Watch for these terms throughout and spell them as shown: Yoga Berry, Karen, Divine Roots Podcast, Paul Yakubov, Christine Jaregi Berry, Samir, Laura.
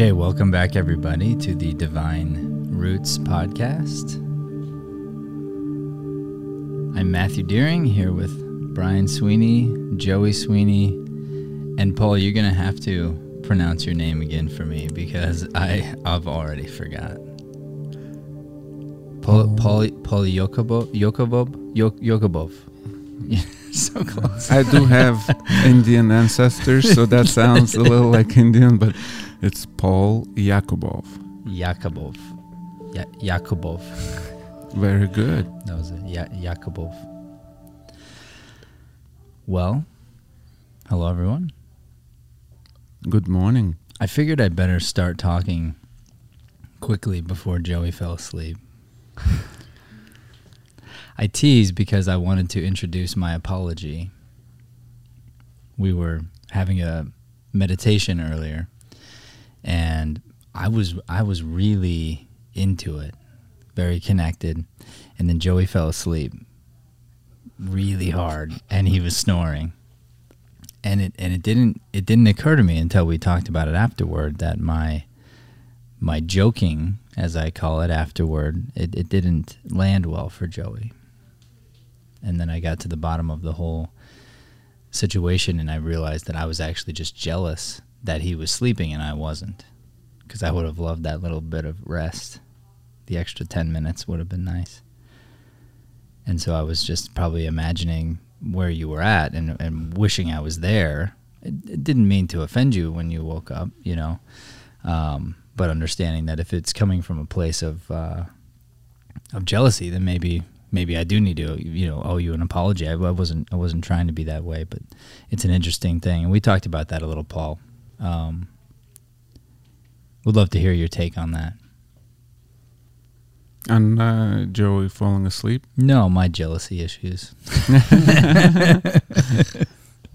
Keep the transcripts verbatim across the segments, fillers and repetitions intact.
Okay, welcome back everybody to the Divine Roots Podcast. I'm Matthew Deering here with Brian Sweeney, Joey Sweeney, and Paul, you're going to have to pronounce your name again for me because I, I've already forgot. Paul, Paul, Paul Yakubov, Yakubov, Yakubov. Yeah, so close. I do have Indian ancestors, so that sounds a little like Indian, but it's Paul Yakubov. Yakubov. Ya- Yakubov. Very good. That was it. Ya- Yakubov. Well, hello, everyone. Good morning. I figured I'd better start talking quickly before Joey fell asleep. I teased because I wanted to introduce my apology. We were having a meditation earlier, and I was I was really into it, very connected, and then Joey fell asleep really hard, and he was snoring. And it and it didn't it didn't occur to me until we talked about it afterward that my my joking, as I call it afterward, it, it didn't land well for Joey. And then I got to the bottom of the whole situation, and I realized that I was actually just jealous that he was sleeping and I wasn't, because I would have loved that little bit of rest. The extra ten minutes would have been nice. And so I was just probably imagining where you were at and, and wishing I was there. It, it didn't mean to offend you when you woke up, you know, um, but understanding that if it's coming from a place of uh, of jealousy, then maybe maybe I do need to, you know, owe you an apology. I, I wasn't I wasn't trying to be that way, but it's an interesting thing, and we talked about that a little, Paul. Um, would love to hear your take on that. And uh, Joey falling asleep? No, my jealousy issues. Why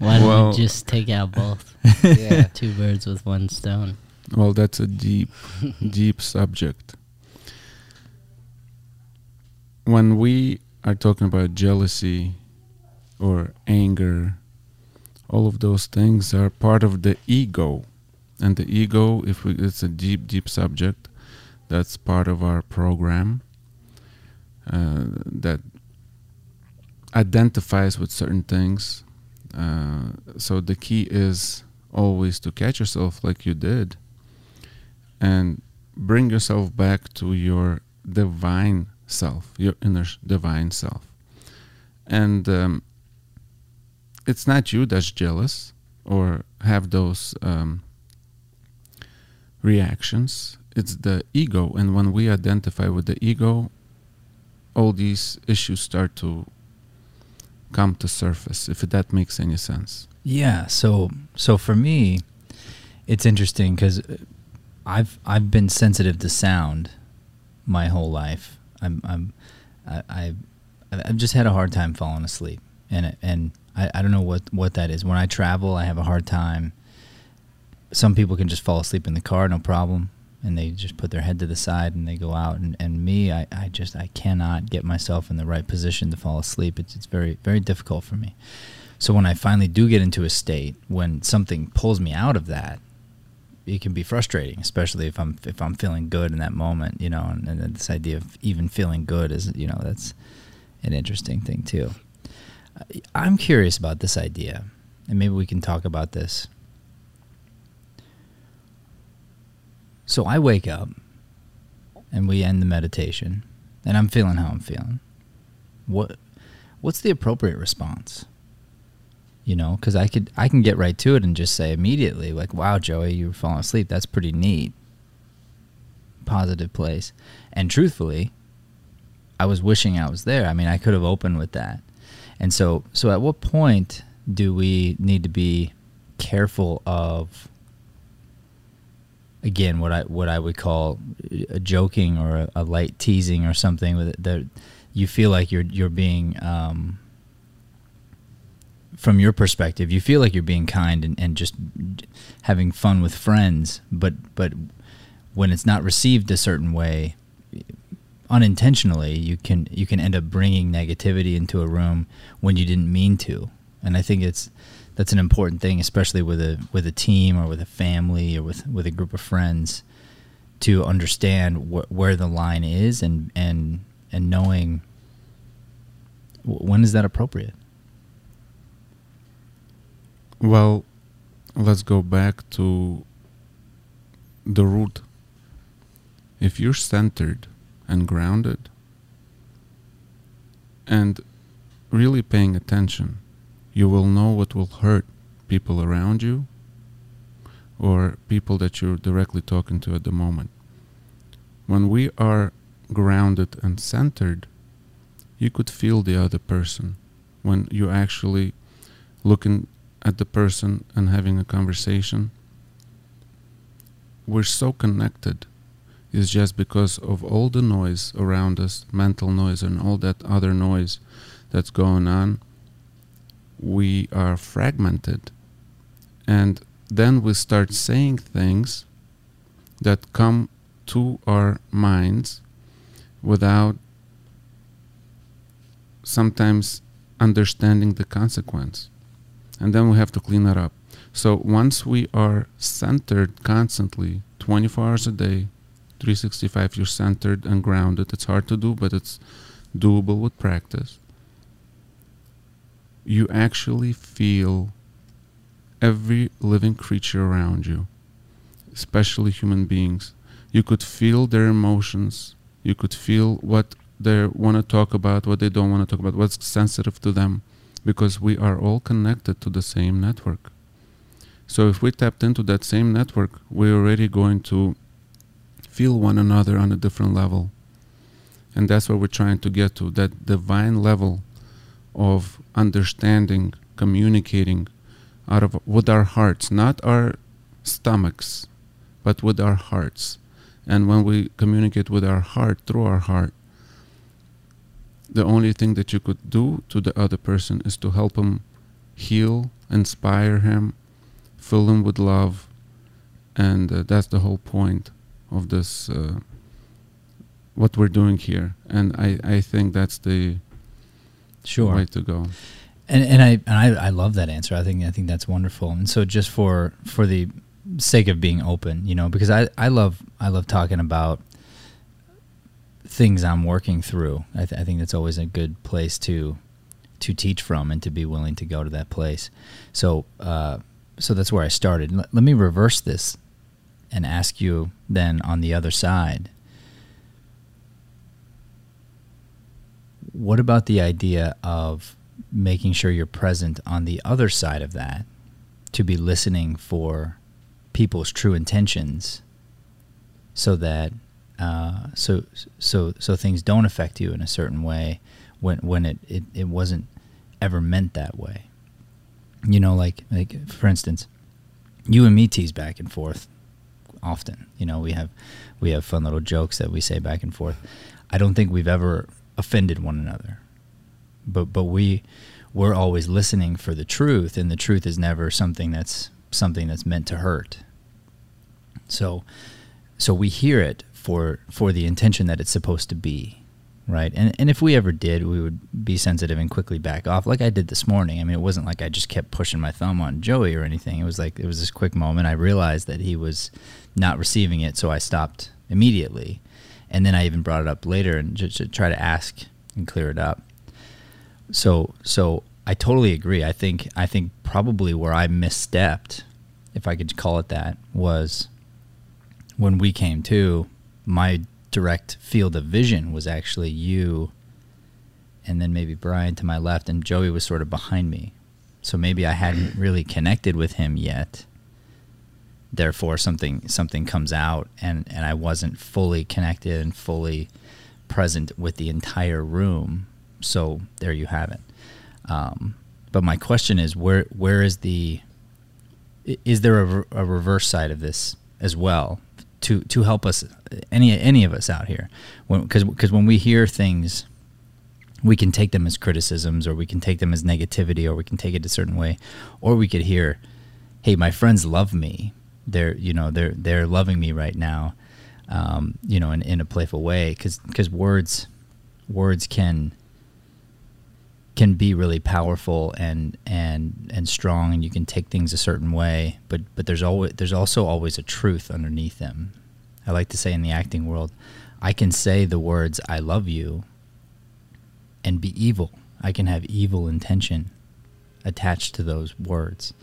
don't well, we just take out both? Yeah. Two birds with one stone. Well, that's a deep, deep subject. When we are talking about jealousy or anger, all of those things are part of the ego. And the ego, if we, it's a deep, deep subject, that's part of our program uh, that identifies with certain things. Uh, so the key is always to catch yourself like you did and bring yourself back to your divine self, your inner divine self. And um, it's not you that's jealous or have those um, reactions. It's the ego. And when we identify with the ego, all these issues start to come to surface, if that makes any sense. Yeah. So, so for me, it's interesting because I've I've been sensitive to sound my whole life. I'm I'm I, I I've just had a hard time falling asleep, and and I, I don't know what what that is. When I travel, I have a hard time. Some people can just fall asleep in the car, no problem, and they just put their head to the side and they go out. And, and me, I, I just I cannot get myself in the right position to fall asleep. It's it's very, very difficult for me. So when I finally do get into a state, when something pulls me out of that, it can be frustrating, especially if I'm if I'm feeling good in that moment, you know. And, and this idea of even feeling good is, you know, that's an interesting thing too. I'm curious about this idea, and maybe we can talk about this. So I wake up, and we end the meditation, and I'm feeling how I'm feeling. What, what's the appropriate response? You know, because I could I can get right to it and just say immediately, like, "Wow, Joey, you were falling asleep. That's pretty neat. Positive place." And truthfully, I was wishing I was there. I mean, I could have opened with that. And so, so at what point do we need to be careful of? Again, what I what I would call a joking or a, a light teasing or something with it, that you feel like you're you're being um, from your perspective, you feel like you're being kind and, and just having fun with friends, but but when it's not received a certain way, unintentionally, you can you can end up bringing negativity into a room when you didn't mean to, and I think it's that's an important thing, especially with a with a team or with a family or with with a group of friends, to understand wh where the line is and and and knowing when is that appropriate. Well, let's go back to the root. If you're centered and grounded and really paying attention, you will know what will hurt people around you or people that you're directly talking to at the moment. When we are grounded and centered, you could feel the other person when you're actually looking at the person and having a conversation. We're so connected. It's just because of all the noise around us, mental noise and all that other noise that's going on, we are fragmented. And then we start saying things that come to our minds without sometimes understanding the consequence. And then we have to clean it up. So once we are centered constantly, twenty-four hours a day, three sixty-five, you're centered and grounded. It's hard to do, but it's doable with practice. You actually feel every living creature around you, especially human beings. You could feel their emotions. You could feel what they want to talk about, what they don't want to talk about, what's sensitive to them, because we are all connected to the same network. So if we tapped into that same network, we're already going to feel one another on a different level. And that's what we're trying to get to, that divine level of understanding, communicating out of, with our hearts, not our stomachs, but with our hearts. And when we communicate with our heart, through our heart, the only thing that you could do to the other person is to help him heal, inspire him, fill him with love. And uh, that's the whole point of this, uh, what we're doing here. And I, I think that's the sure. way to go. And, and, I, and I, I love that answer. I think, I think that's wonderful. And so just for, for the sake of being open, you know, because I, I, love, I love talking about things I'm working through. I, th I think that's always a good place to to teach from and to be willing to go to that place. So uh, so that's where I started. L let me reverse this and ask you then on the other side, what about the idea of making sure you're present on the other side of that, to be listening for people's true intentions, so that Uh, so, so, so things don't affect you in a certain way when, when it, it, it wasn't ever meant that way. You know, like, like for instance, you and me tease back and forth often. You know, we have, we have fun little jokes that we say back and forth. I don't think we've ever offended one another, but, but we, we're always listening for the truth, and the truth is never something that's something that's meant to hurt. So, so we hear it for for the intention that it's supposed to be, right? And and if we ever did, we would be sensitive and quickly back off, like I did this morning. I mean, it wasn't like I just kept pushing my thumb on Joey or anything. It was like it was this quick moment. I realized that he was not receiving it, so I stopped immediately. And then I even brought it up later and just to try to ask and clear it up. So so I totally agree. I think I think probably where I misstepped, if I could call it that, was when we came to. My direct field of vision was actually you, and then maybe Brian to my left, and Joey was sort of behind me. So maybe I hadn't really connected with him yet. Therefore, something something comes out, and, and I wasn't fully connected and fully present with the entire room. So there you have it. Um, but my question is, where where is the is there a, a reverse side of this as well? To, to help us, any any of us out here, because because when we hear things, we can take them as criticisms, or we can take them as negativity, or we can take it a certain way, or we could hear, "Hey, my friends love me. They're you know they're they're loving me right now, um, you know, in, in a playful way." Because because words words can can be really powerful and and and strong, and you can take things a certain way, but but there's always there's also always a truth underneath them. I like to say in the acting world, I can say the words "I love you" and be evil. I can have evil intention attached to those words.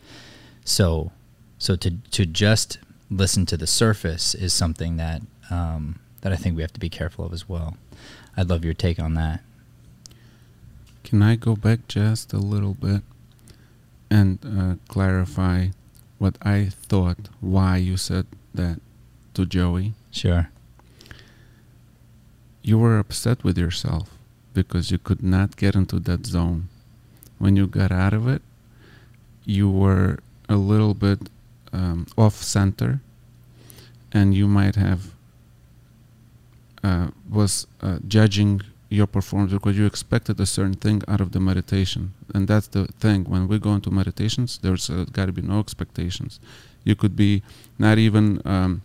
So so to to just listen to the surface is something that um, that I think we have to be careful of as well. I'd love your take on that. Can I go back just a little bit and uh, clarify what I thought, why you said that to Joey? Sure. You were upset with yourself because you could not get into that zone. When you got out of it, you were a little bit um, off-center, and you might have uh, was uh, judging your performance because you expected a certain thing out of the meditation. And that's the thing, when we go into meditations, there's uh, got to be no expectations. You could be not even um,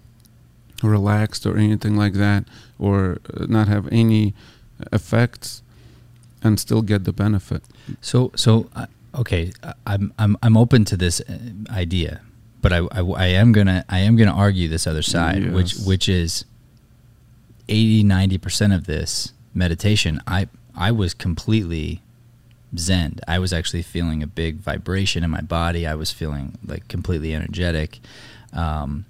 relaxed or anything like that, or not have any effects and still get the benefit. So so uh, okay, I'm I'm I'm open to this idea, but I I, I am going to I am going to argue this other side, yes. which which is eighty ninety percent of this meditation, I I was completely zen. I was actually feeling a big vibration in my body. I was feeling like completely energetic. Um,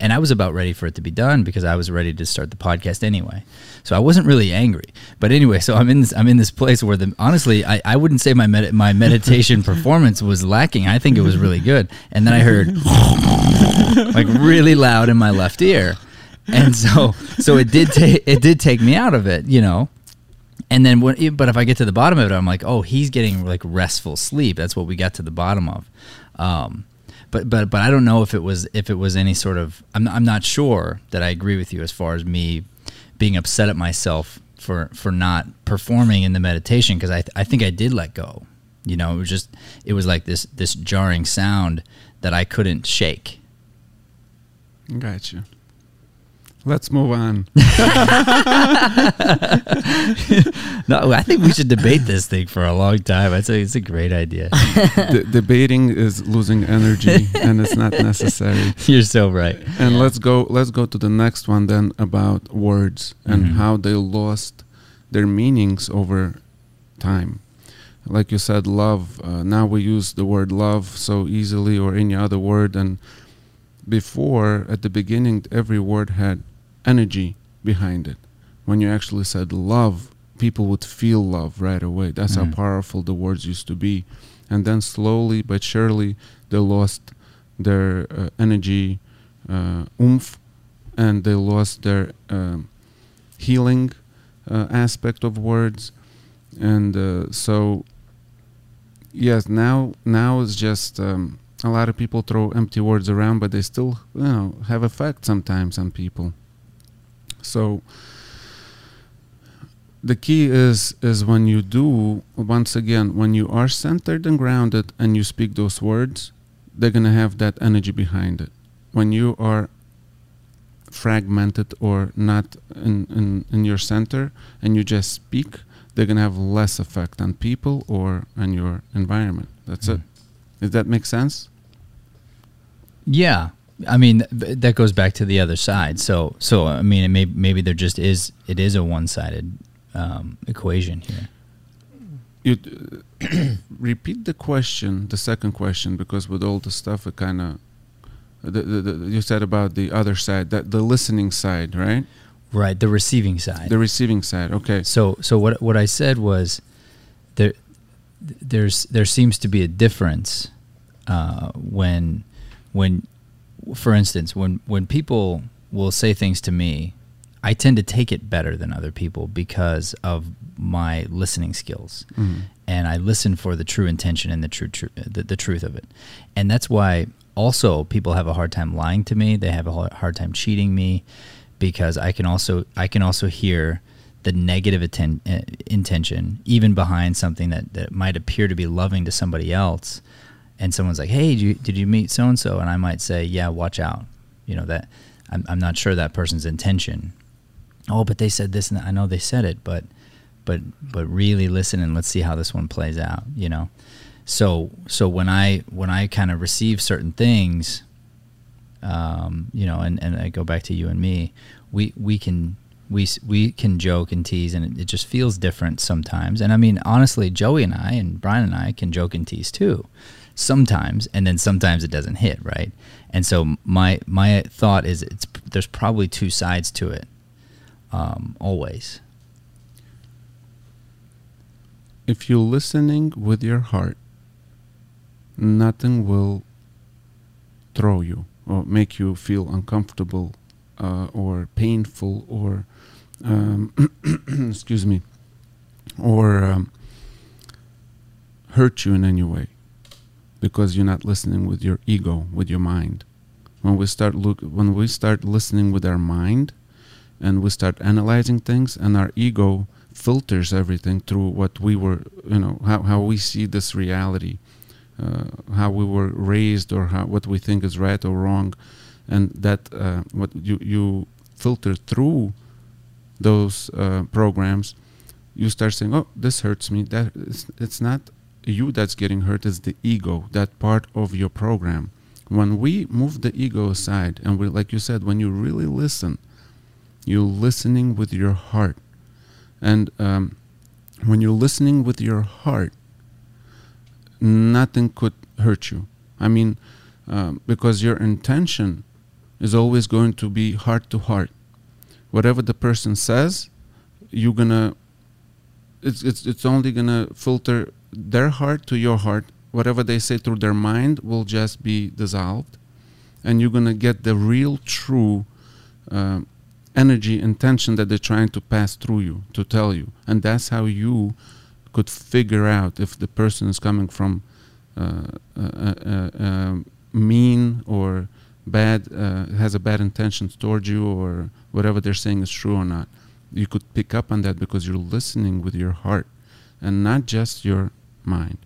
and I was about ready for it to be done because I was ready to start the podcast anyway. So I wasn't really angry. But anyway, so I'm in this, I'm in this place where the, honestly, I, I wouldn't say my med- my meditation performance was lacking. I think it was really good. And then I heard like really loud in my left ear. And so, so it did take it did take me out of it, you know. And then, when, but if I get to the bottom of it, I'm like, oh, he's getting like restful sleep. That's what we got to the bottom of. Um, but, but, but I don't know if it was if it was any sort of. I'm I'm not sure that I agree with you as far as me being upset at myself for for not performing in the meditation, because I th- I think I did let go. You know, it was just it was like this this jarring sound that I couldn't shake. Gotcha. Let's move on. No, I think we should debate this thing for a long time. I'd say it's a great idea. D- debating is losing energy, and it's not necessary. You're so right. And let's go. Let's go to the next one then, about words and mm-hmm. how they lost their meanings over time. Like you said, love. Uh, now we use the word love so easily, or any other word, and before, at the beginning, every word had energy behind it. When you actually said love, people would feel love right away. That's mm-hmm. how powerful the words used to be. And then slowly but surely, they lost their uh, energy, uh, oomph, and they lost their uh, healing uh, aspect of words. And uh, so, yes, now now it's just... Um, a lot of people throw empty words around, but they still, you know, have effect sometimes on people. So the key is is when you do, once again, when you are centered and grounded and you speak those words, they're going to have that energy behind it. When you are fragmented or not in, in, in your center and you just speak, they're going to have less effect on people or on your environment. That's mm. it. Does that make sense? Yeah, I mean th- that goes back to the other side. So, so I mean, it may, maybe there just is it is a one-sided um, equation here. You d- repeat the question, the second question, because with all the stuff, it kind of the, the, the, you said about the other side, that the listening side, right? Right, the receiving side. The receiving side. Okay. So, so what what I said was there. There's there seems to be a difference uh, when when, for instance, when when people will say things to me, I tend to take it better than other people because of my listening skills, mm-hmm. and I listen for the true intention and the true tr- the, the truth of it, and that's why also people have a hard time lying to me. They have a hard time cheating me because I can also I can also hear the negative atten- intention, even behind something that, that might appear to be loving to somebody else. And someone's like, hey, did you, did you meet so-and-so? And I might say, yeah, watch out. You know, that I'm, I'm not sure that person's intention. Oh, but they said this, and I know they said it, but but but really listen and let's see how this one plays out, you know. So so when I when I kind of receive certain things, um, you know, and, and I go back to you and me, we we can we we can joke and tease, and it, it just feels different sometimes. And I mean, honestly, Joey and I and Brian and I can joke and tease too, sometimes, and then sometimes it doesn't hit right. And so my my thought is, it's there's probably two sides to it, um, always. If you're listening with your heart, nothing will throw you or make you feel uncomfortable uh, or painful or, um, excuse me, or um, hurt you in any way, because you're not listening with your ego, with your mind. When we start look, when we start listening with our mind, and we start analyzing things, and our ego filters everything through what we were, you know, how, how we see this reality, uh, how we were raised, or how what we think is right or wrong, and that uh, what you you filter through those uh, programs, you start saying, "Oh, this hurts me." That it's, it's not you that's getting hurt; it's the ego, that part of your program. When we move the ego aside, and we, like you said, when you really listen, you're listening with your heart. And um, when you're listening with your heart, nothing could hurt you. I mean, um, because your intention is always going to be heart to heart. Whatever the person says, you're gonna. It's it's it's only gonna filter their heart to your heart. Whatever they say through their mind will just be dissolved, and you're gonna get the real, true. Uh, energy, intention that they're trying to pass through you, to tell you. And that's how you could figure out if the person is coming from uh, uh, uh, uh, mean or bad, uh, has a bad intention towards you, or whatever they're saying is true or not. You could pick up on that because you're listening with your heart and not just your mind.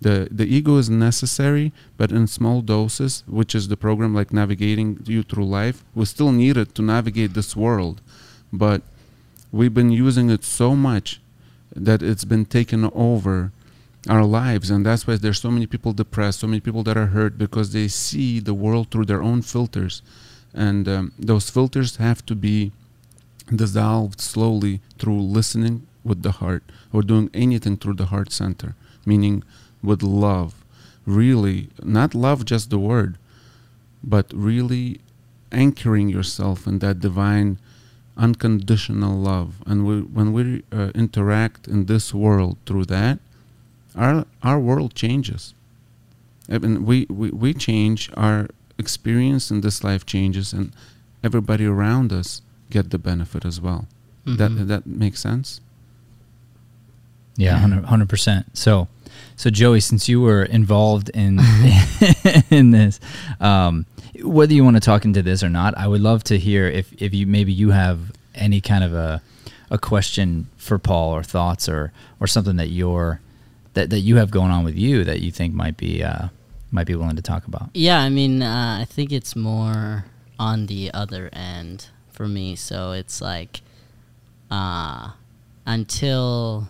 The, the ego is necessary, but in small doses, which is the program like navigating you through life. We still need it to navigate this world, but we've been using it so much that it's been taken over our lives. And that's why there's so many people depressed, so many people that are hurt, because they see the world through their own filters. And um, those filters have to be dissolved slowly through listening with the heart, or doing anything through the heart center, meaning with love, really, not love just the word, but really anchoring yourself in that divine, unconditional love. And we, when we uh, interact in this world through that, our our world changes. I mean, we, we, we change, our experience in this life changes, and everybody around us get the benefit as well. Mm-hmm. That that makes sense? Yeah, one hundred percent. So, so Joey, since you were involved in in this, um, whether you want to talk into this or not, I would love to hear if, if you maybe you have any kind of a a question for Paul, or thoughts, or or something that you're that, that you have going on with you that you think might be uh, might be willing to talk about. Yeah, I mean, uh, I think it's more on the other end for me. So it's like uh, until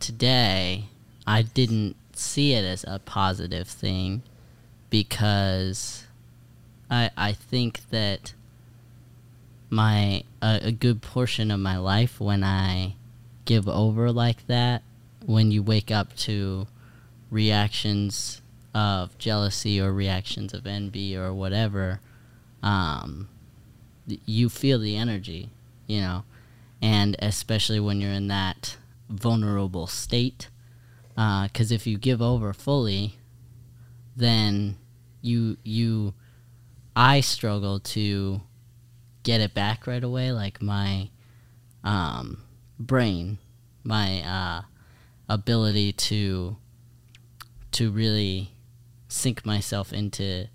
today, I didn't see it as a positive thing, because I I think that my a, a good portion of my life, when I give over like that, when you wake up to reactions of jealousy or reactions of envy or whatever, um, you feel the energy, you know, and especially when you're in that vulnerable state, because uh, if you give over fully, then you you I struggle to get it back right away. Like my um, brain, my uh, ability to to really sink myself into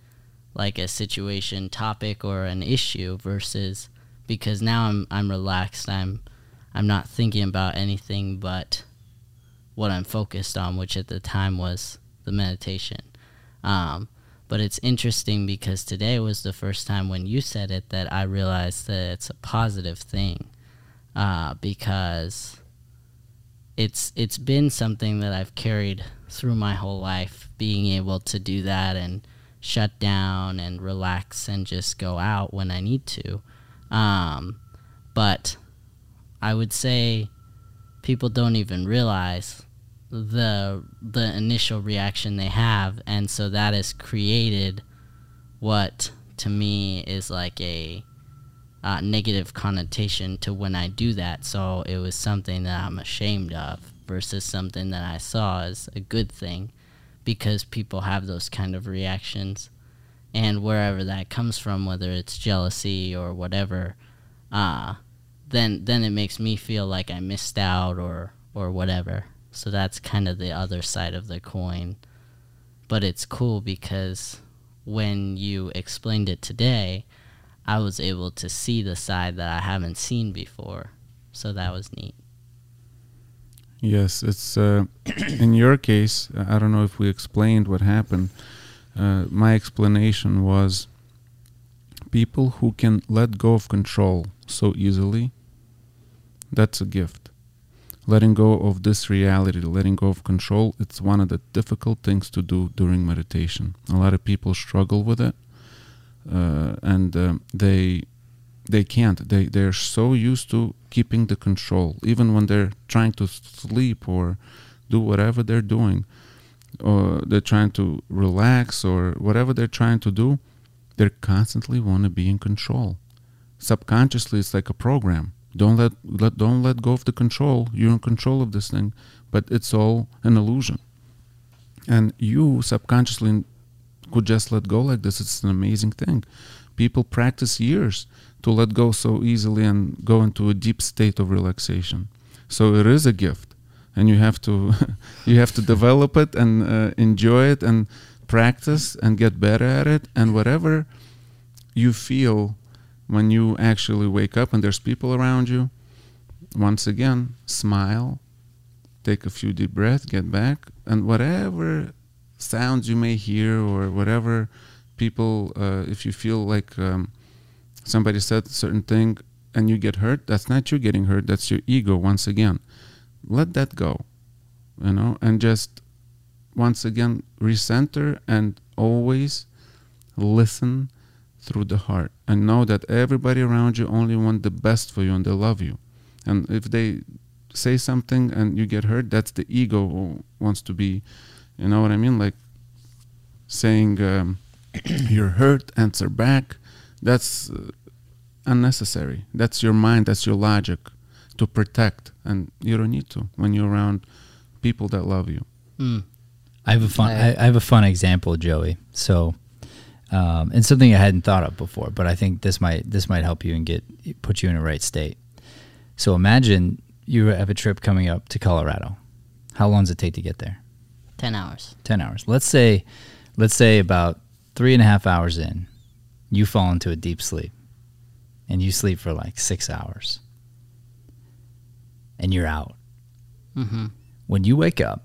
like a situation, topic, or an issue, versus because now I'm I'm relaxed, I'm I'm not thinking about anything but what I'm focused on, which at the time was the meditation. Um, but it's interesting, because today was the first time when you said it that I realized that it's a positive thing, uh, because it's it's been something that I've carried through my whole life, being able to do that and shut down and relax and just go out when I need to. Um, but I would say people don't even realize the the initial reaction they have, and so that has created what to me is like a uh, negative connotation to when I do that. So it was something that I'm ashamed of versus something that I saw as a good thing, because people have those kind of reactions, and wherever that comes from, whether it's jealousy or whatever, uh, then then it makes me feel like I missed out or or whatever. So that's kind of the other side of the coin. But it's cool because when you explained it today, I was able to see the side that I haven't seen before. So that was neat. Yes, it's uh, in your case, I don't know if we explained what happened. Uh, my explanation was people who can let go of control so easily, that's a gift. Letting go of this reality, letting go of control, it's one of the difficult things to do during meditation. A lot of people struggle with it, uh, and uh, they they can't. They, they're so used to keeping the control. Even when they're trying to sleep or do whatever they're doing, or they're trying to relax or whatever they're trying to do, they constantly want to be in control. Subconsciously, it's like a program. Don't let, let don't let go of the control. You're in control of this thing, but it's all an illusion. And you subconsciously could just let go like this. It's an amazing thing. People practice years to let go so easily and go into a deep state of relaxation. So it is a gift, and you have to you have to develop it and uh, enjoy it and practice and get better at it. And whatever you feel when you actually wake up and there's people around you, once again, smile, take a few deep breaths, get back, and whatever sounds you may hear or whatever people, uh, if you feel like um, somebody said a certain thing and you get hurt, that's not you getting hurt, that's your ego once again. Let that go, you know, and just once again, recenter and always listen through the heart, and know that everybody around you only want the best for you and they love you. And if they say something and you get hurt, that's the ego who wants to be, you know what I mean? Like saying um, you're hurt, answer back. That's uh, unnecessary. That's your mind, that's your logic to protect, and you don't need to when you're around people that love you. Mm. I have a fun, I, I have a fun example, Joey. So Um, and something I hadn't thought of before, but I think this might this might help you and get put you in a right state. So imagine you have a trip coming up to Colorado. How long does it take to get there? Ten hours. Ten hours. Let's say, let's say about three and a half hours in, you fall into a deep sleep, and you sleep for like six hours, and you're out. Mm-hmm. When you wake up,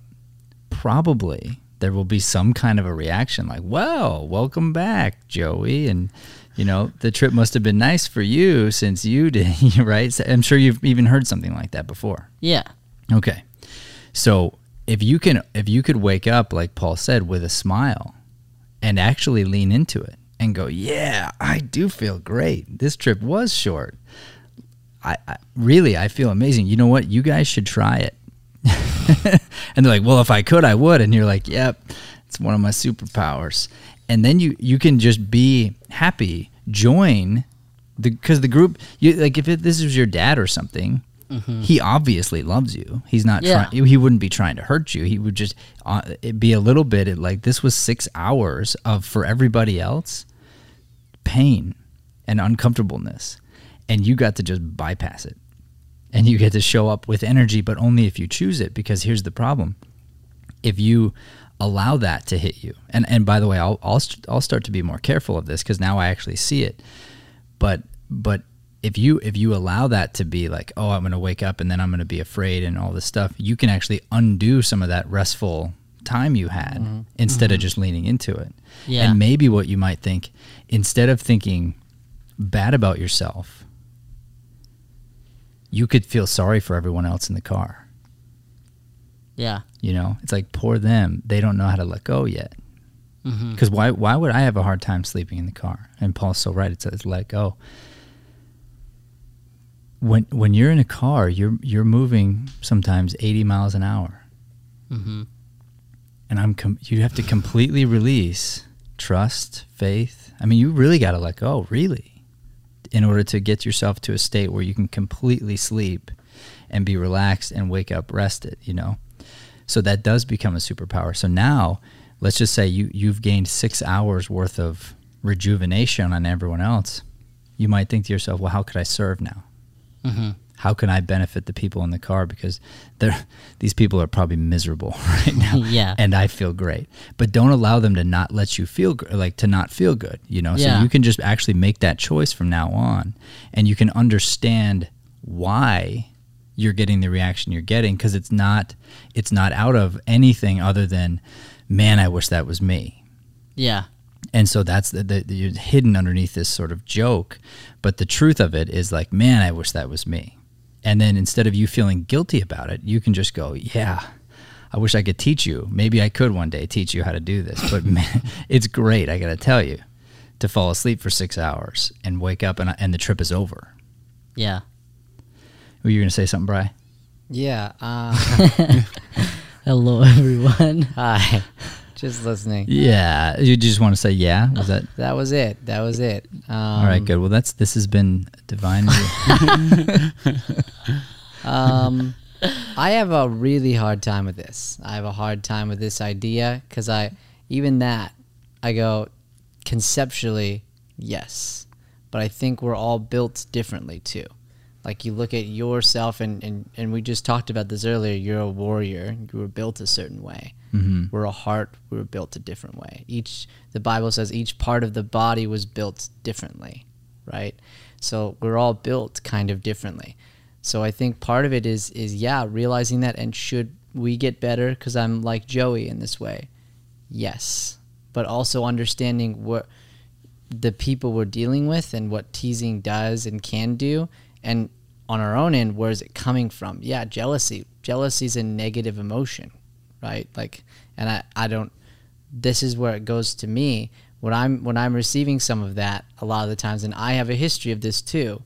probably there will be some kind of a reaction like, wow, welcome back, Joey. And, you know, the trip must have been nice for you since you did, right? So I'm sure you've even heard something like that before. Yeah. Okay. So if you can, if you could wake up, like Paul said, with a smile and actually lean into it and go, yeah, I do feel great. This trip was short. I, I really, I feel amazing. You know what? You guys should try it. And they're like, well, if I could, I would. And you're like, yep, it's one of my superpowers. And then you, you can just be happy, join, the because the group, you, like if it, this was your dad or something, mm-hmm. he obviously loves you. He's not yeah. trying, he wouldn't be trying to hurt you. He would just uh, it'd be a little bit of like, this was six hours of, for everybody else, pain and uncomfortableness. And you got to just bypass it. And you get to show up with energy, but only if you choose it, because here's the problem. If you allow that to hit you, and, and by the way, I'll, I'll, st- I'll start to be more careful of this because now I actually see it. But but if you if you allow that to be like, oh, I'm going to wake up and then I'm going to be afraid and all this stuff, you can actually undo some of that restful time you had mm-hmm. instead mm-hmm. of just leaning into it. Yeah. And maybe what you might think, instead of thinking bad about yourself, you could feel sorry for everyone else in the car. Yeah. You know, it's like poor them. They don't know how to let go yet. Because mm-hmm. why why would I have a hard time sleeping in the car? And Paul's so right. It says let go. When when you're in a car, you're you're moving sometimes eighty miles an hour. Mm-hmm. And I'm com- you have to completely release trust, faith. I mean, you really got to let go, really, in order to get yourself to a state where you can completely sleep and be relaxed and wake up rested, you know? So that does become a superpower. So now, let's just say you, you've gained six hours worth of rejuvenation on everyone else. You might think to yourself, well, how could I serve now? Mm-hmm. How can I benefit the people in the car? Because they're, these people are probably miserable right now. Yeah. And I feel great. But don't allow them to not let you feel, like to not feel good, you know? Yeah. So you can just actually make that choice from now on. And you can understand why you're getting the reaction you're getting, because it's not, it's not out of anything other than, man, I wish that was me. Yeah. And so that's the, the, the hidden underneath this sort of joke. But the truth of it is like, man, I wish that was me. And then instead of you feeling guilty about it, you can just go, yeah, I wish I could teach you. Maybe I could one day teach you how to do this. But man, it's great, I got to tell you, to fall asleep for six hours and wake up and, and the trip is over. Yeah. Were you going to say something, Bri? Yeah. Uh, hello, everyone. Hi. Just listening. Yeah. You just want to say yeah? Was that? That was it. That was it. Um, All right, good. Well, that's this has been divine. um, I have a really hard time with this. I have a hard time with this idea because I, even that, I go conceptually, yes. But I think we're all built differently too. Like you look at yourself and, and, and we just talked about this earlier. You're a warrior. You were built a certain way. Mm-hmm. We're a heart. We were built a different way. Each, the Bible says each part of the body was built differently, right? So we're all built kind of differently. So I think part of it is, is yeah, realizing that. And should we get better because I'm like Joey in this way? Yes. But also understanding what the people we're dealing with and what teasing does and can do. And on our own end, where is it coming from? Yeah, jealousy. Jealousy is a negative emotion, right? Like, and I, I don't, this is where it goes to me. When I'm, when I'm receiving some of that a lot of the times, and I have a history of this too,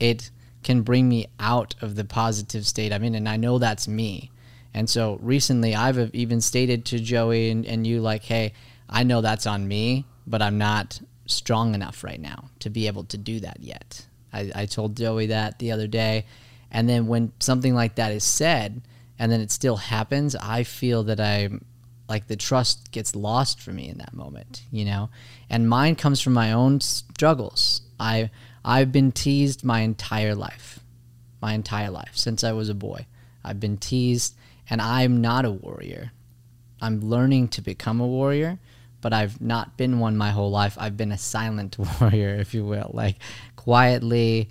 it can bring me out of the positive state I'm in, and I know that's me. And so recently I've even stated to Joey and, and you like, hey, I know that's on me, but I'm not strong enough right now to be able to do that yet. I, I told Joey that the other day. And then when something like that is said and then it still happens, I feel that I'm like the trust gets lost for me in that moment, you know, and mine comes from my own struggles. I, I've been teased my entire life, my entire life since I was a boy. I've been teased and I'm not a warrior. I'm learning to become a warrior, but I've not been one my whole life. I've been a silent warrior, if you will, like quietly,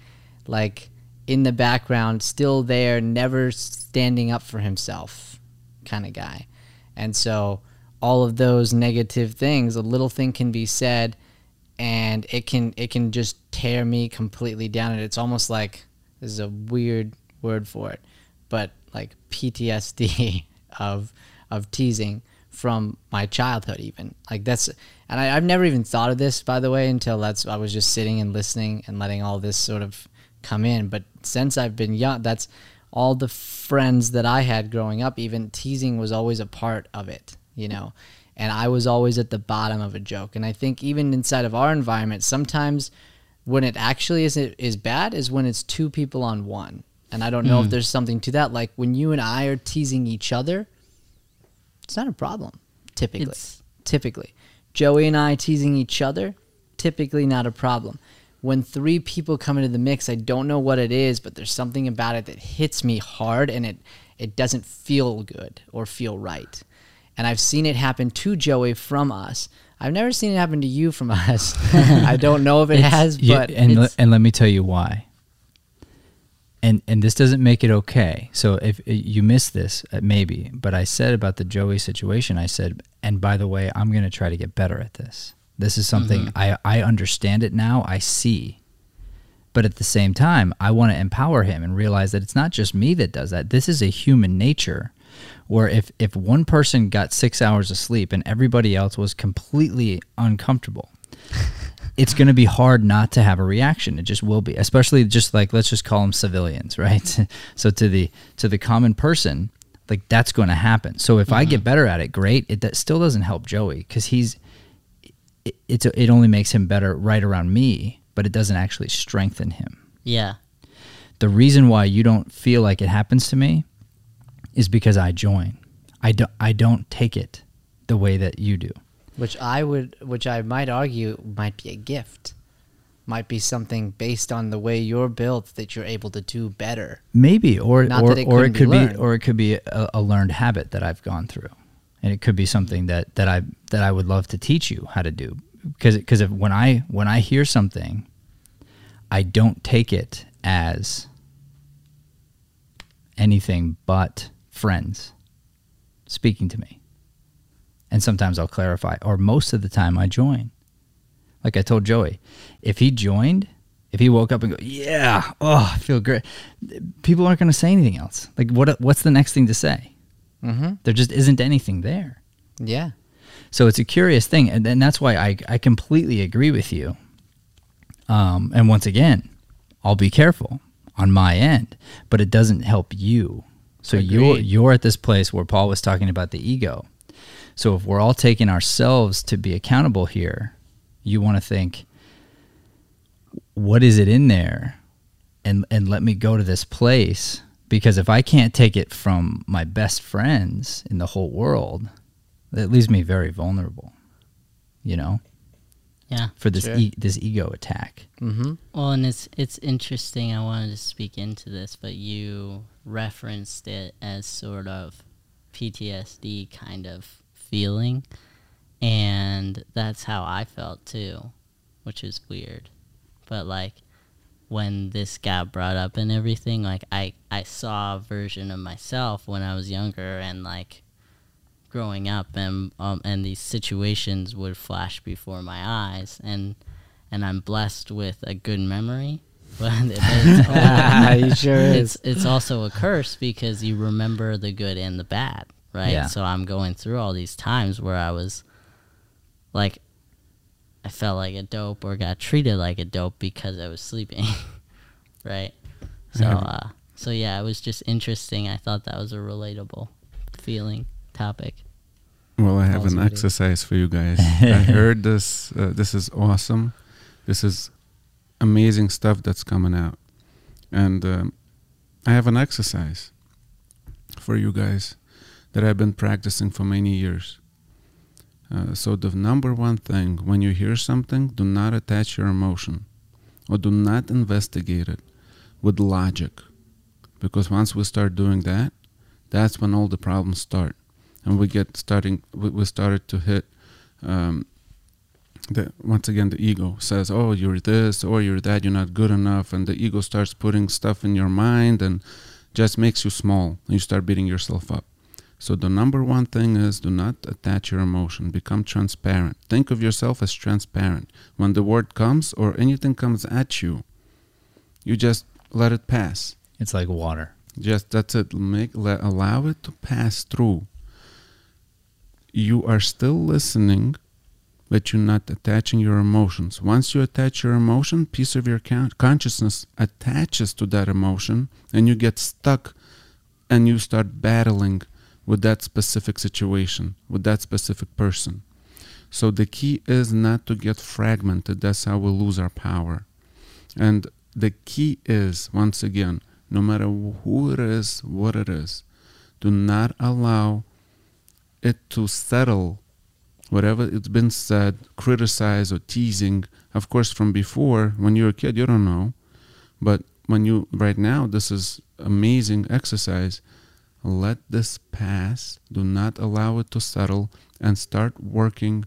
like in the background, still there, never standing up for himself kind of guy. And so all of those negative things, a little thing can be said and it can it can just tear me completely down. And it's almost like, this is a weird word for it, but like P T S D of of teasing from my childhood even. Like that's, and I, I've never even thought of this, by the way, until that's, I was just sitting and listening and letting all this sort of come in. But since I've been young, that's all the friends that I had growing up, even teasing was always a part of it, you know, and I was always at the bottom of a joke. And I think even inside of our environment, sometimes when it actually is, is bad is when it's two people on one. And I don't know mm. if there's something to that. Like when you and I are teasing each other, it's not a problem, typically. It's typically. Joey and I teasing each other, typically not a problem. When three people come into the mix, I don't know what it is, but there's something about it that hits me hard, and it, it doesn't feel good or feel right. And I've seen it happen to Joey from us. I've never seen it happen to you from us. I don't know if it it's, has, but... You, and, it's, le- and let me tell you why. And and this doesn't make it okay. So if you miss this, maybe, but I said about the Joey situation, I said, and by the way, I'm going to try to get better at this. This is something mm-hmm. I, I understand it now, I see. But at the same time, I want to empower him and realize that it's not just me that does that. This is a human nature where if, if one person got six hours of sleep and everybody else was completely uncomfortable, it's going to be hard not to have a reaction. It just will be, especially just like, let's just call them civilians, right? So to the, to the common person, like that's going to happen. So if mm-hmm. I get better at it, great. It that still doesn't help Joey because he's, it, it's, it only makes him better right around me, but it doesn't actually strengthen him. Yeah. The reason why you don't feel like it happens to me is because I join. I don't, I don't take it the way that you do. Which I would, which I might argue might be a gift, might be something based on the way you're built that you're able to do better. Maybe, or Not or, that it, or it could be, be, or it could be a, a learned habit that I've gone through, and it could be something that that I that I would love to teach you how to do, because because when I when I hear something, I don't take it as anything but friends speaking to me. And sometimes I'll clarify, or most of the time I join. Like I told Joey, if he joined, if he woke up and go, yeah, oh, I feel great, people aren't going to say anything else. Like what? What's the next thing to say? Mm-hmm. There just isn't anything there. Yeah. So it's a curious thing, and, and that's why I, I completely agree with you. Um, and once again, I'll be careful on my end, but it doesn't help you. So Agreed. you're you're at this place where Paul was talking about the ego. So if we're all taking ourselves to be accountable here, you want to think, what is it in there? And and let me go to this place, because if I can't take it from my best friends in the whole world, that leaves me very vulnerable, you know? Yeah. For this sure. e- this ego attack. Mm-hmm. Well, and it's it's interesting. I wanted to speak into this, but you referenced it as sort of P T S D kind of feeling, and that's how I felt too, which is weird, but like when this got brought up and everything, like I, I saw a version of myself when I was younger and like growing up, and um, and these situations would flash before my eyes, and and I'm blessed with a good memory, but it's, also, sure it's, is. it's also a curse because you remember the good and the bad. Right. Yeah. So I'm going through all these times where I was like, I felt like a dope or got treated like a dope because I was sleeping. Right. So, uh, so yeah, it was just interesting. I thought that was a relatable feeling topic. Well, I have an exercise for you guys. I heard this. Uh, this is awesome. This is amazing stuff that's coming out. And um, I have an exercise for you guys that I've been practicing for many years. Uh, so the number one thing, when you hear something, do not attach your emotion or do not investigate it with logic. Because once we start doing that, that's when all the problems start. And we get starting, we, we started to hit, um, the, once again, the ego says, oh, you're this, or you're that, you're not good enough. And the ego starts putting stuff in your mind and just makes you small. And you start beating yourself up. So the number one thing is, do not attach your emotion. Become transparent. Think of yourself as transparent. When the word comes or anything comes at you, you just let it pass. It's like water. Just that's it. Make let, allow it to pass through. You are still listening, but you're not attaching your emotions. Once you attach your emotion, piece of your con- consciousness attaches to that emotion, and you get stuck, and you start battling with that specific situation, with that specific person. So the key is not to get fragmented. That's how we lose our power. And the key is, once again, no matter who it is, what it is, do not allow it to settle whatever it's been said, criticized or teasing. Of course, from before, when you're a kid, you don't know. But when you, right now, this is amazing exercise. Let this pass. Do not allow it to settle, and start working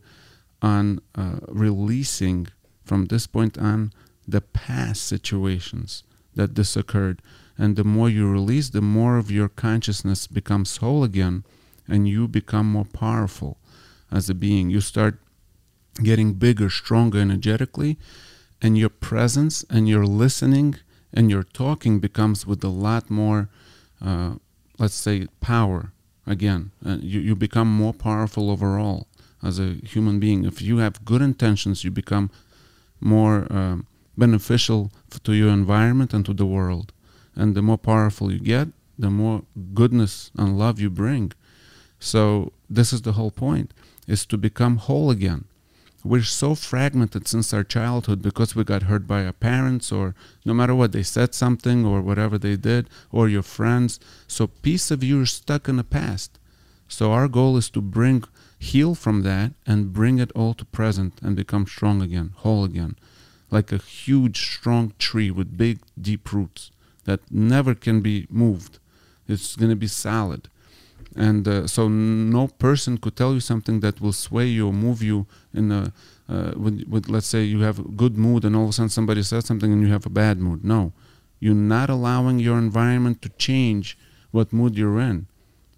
on uh, releasing from this point on the past situations that this occurred. And the more you release, the more of your consciousness becomes whole again, and you become more powerful as a being. You start getting bigger, stronger energetically, and your presence and your listening and your talking becomes with a lot more uh, let's say power again. Uh, you, you become more powerful overall as a human being. If you have good intentions, you become more uh, beneficial to your environment and to the world. And the more powerful you get, the more goodness and love you bring. So this is the whole point, is to become whole again. We're so fragmented since our childhood because we got hurt by our parents, or no matter what, they said something or whatever they did, or your friends. So piece of you is stuck in the past. So our goal is to bring, heal from that and bring it all to present and become strong again, whole again. Like a huge, strong tree with big, deep roots that never can be moved. It's going to be solid. And uh, so no person could tell you something that will sway you or move you in a, uh, with, with, let's say you have a good mood and all of a sudden somebody says something and you have a bad mood. No, you're not allowing your environment to change what mood you're in,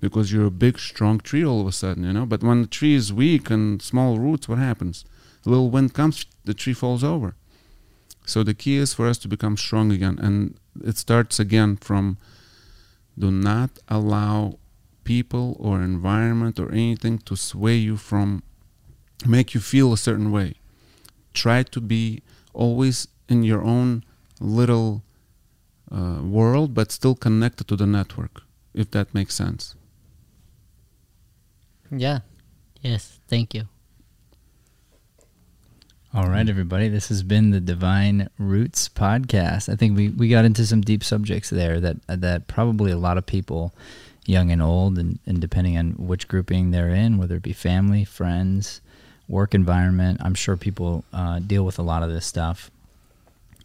because you're a big, strong tree all of a sudden, you know. But when the tree is weak and small roots, what happens? A little wind comes, the tree falls over. So the key is for us to become strong again. And it starts again from, do not allow people or environment or anything to sway you from, make you feel a certain way. Try to be always in your own little uh, world, but still connected to the network, if that makes sense. Yeah. Yes. Thank you. All right, everybody. This has been the Divine Roots Podcast. I think we, we got into some deep subjects there that that probably a lot of people, young and old, and, and depending on which grouping they're in, whether it be family, friends, work environment, I'm sure people uh, deal with a lot of this stuff,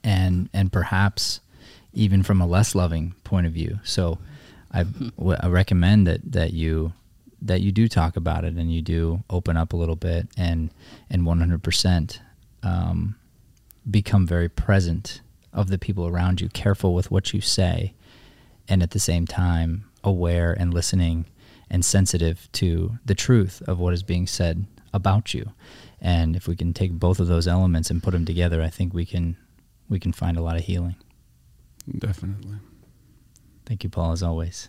and and perhaps even from a less loving point of view. So I, w- I recommend that that you that you do talk about it and you do open up a little bit and and one hundred percent. Um, become very present of the people around you, careful with what you say, and at the same time aware and listening and sensitive to the truth of what is being said about you. And if we can take both of those elements and put them together, I think we can we can find a lot of healing. Definitely. Thank you, Paul, as always.